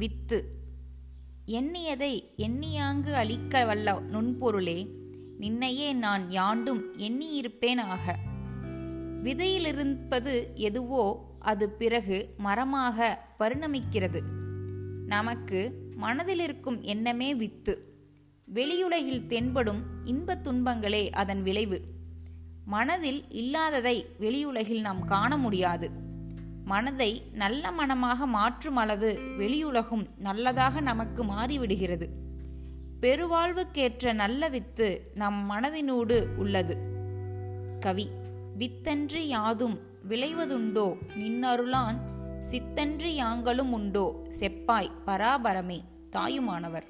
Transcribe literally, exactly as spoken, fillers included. With. எண்ணியதை எண்ணியாங்கு அளிக்க வல்ல நுண்பொருளே, நின்னையே நான் யாண்டும் எண்ணியிருப்பேன் ஆக. விதையிலிருப்பது எதுவோ அது பிறகு மரமாக பரிணமிக்கிறது. நமக்கு மனதிலிருக்கும் எண்ணமே வித்து. வெளியுலகில் தென்படும் இன்பத் துன்பங்களே அதன் விளைவு. மனதில் இல்லாததை வெளியுலகில் நாம் காண முடியாது. மனதை நல்ல மனமாக மாற்றும் அளவு வெளியுலகும் நல்லதாக நமக்கு மாறிவிடுகிறது. பெருவாழ்வுக்கேற்ற நல்ல வித்து நம் மனதினூடு உள்ளது. கவி: வித்தன்று யாதும் விளைவதுண்டோ நின்னருளான், சித்தன்று யாங்களும் உண்டோ செப்பாய் பராபரமே தாயுமானவர்.